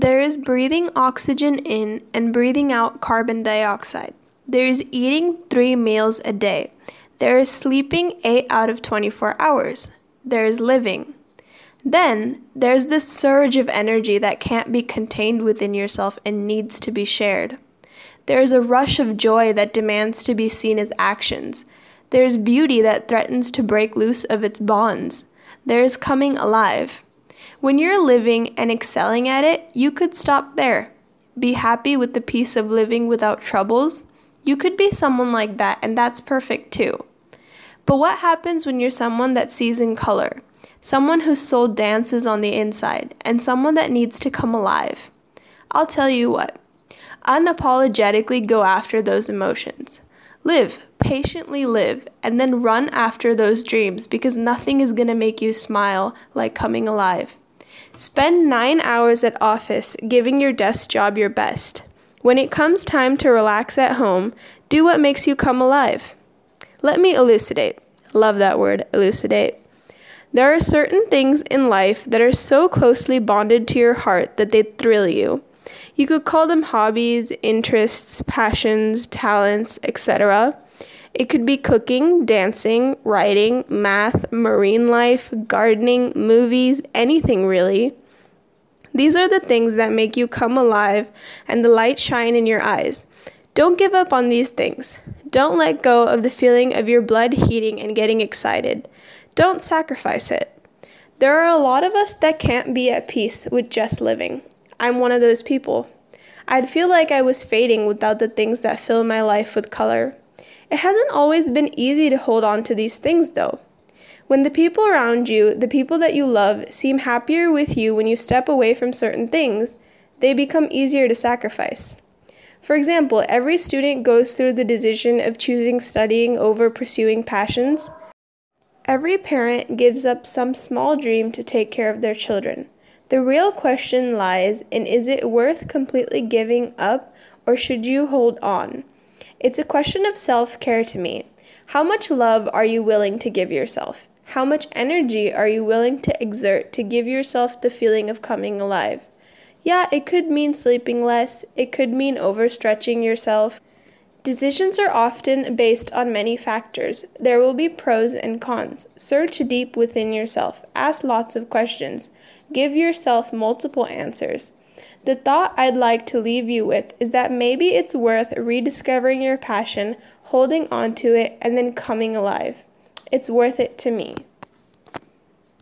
There is breathing oxygen in and breathing out carbon dioxide. There is eating 3 meals a day. There is sleeping 8 out of 24 hours. There is living. Then, there's this surge of energy that can't be contained within yourself and needs to be shared. There is a rush of joy that demands to be seen as actions. There is beauty that threatens to break loose of its bonds. There is coming alive. When you're living and excelling at it, you could stop there. Be happy with the peace of living without troubles. You could be someone like that, and that's perfect too. But what happens when you're someone that sees in color? Someone whose soul dances on the inside, and someone that needs to come alive. I'll tell you what. Unapologetically go after those emotions. Live, patiently live, and then run after those dreams, because nothing is going to make you smile like coming alive. Spend 9 hours at office giving your desk job your best. When it comes time to relax at home, do what makes you come alive. Let me elucidate. Love that word, elucidate. There are certain things in life that are so closely bonded to your heart that they thrill you. You could call them hobbies, interests, passions, talents, etc. It could be cooking, dancing, writing, math, marine life, gardening, movies, anything really. These are the things that make you come alive and the light shine in your eyes. Don't give up on these things. Don't let go of the feeling of your blood heating and getting excited. Don't sacrifice it. There are a lot of us that can't be at peace with just living. I'm one of those people. I'd feel like I was fading without the things that fill my life with color. It hasn't always been easy to hold on to these things, though. When the people around you, the people that you love, seem happier with you when you step away from certain things, they become easier to sacrifice. For example, every student goes through the decision of choosing studying over pursuing passions. Every parent gives up some small dream to take care of their children. The real question lies in, is it worth completely giving up, or should you hold on? It's a question of self-care to me. How much love are you willing to give yourself? How much energy are you willing to exert to give yourself the feeling of coming alive? Yeah, it could mean sleeping less. It could mean overstretching yourself. Decisions are often based on many factors. There will be pros and cons. Search deep within yourself. Ask lots of questions. Give yourself multiple answers. The thought I'd like to leave you with is that maybe it's worth rediscovering your passion, holding on to it, and then coming alive. It's worth it to me.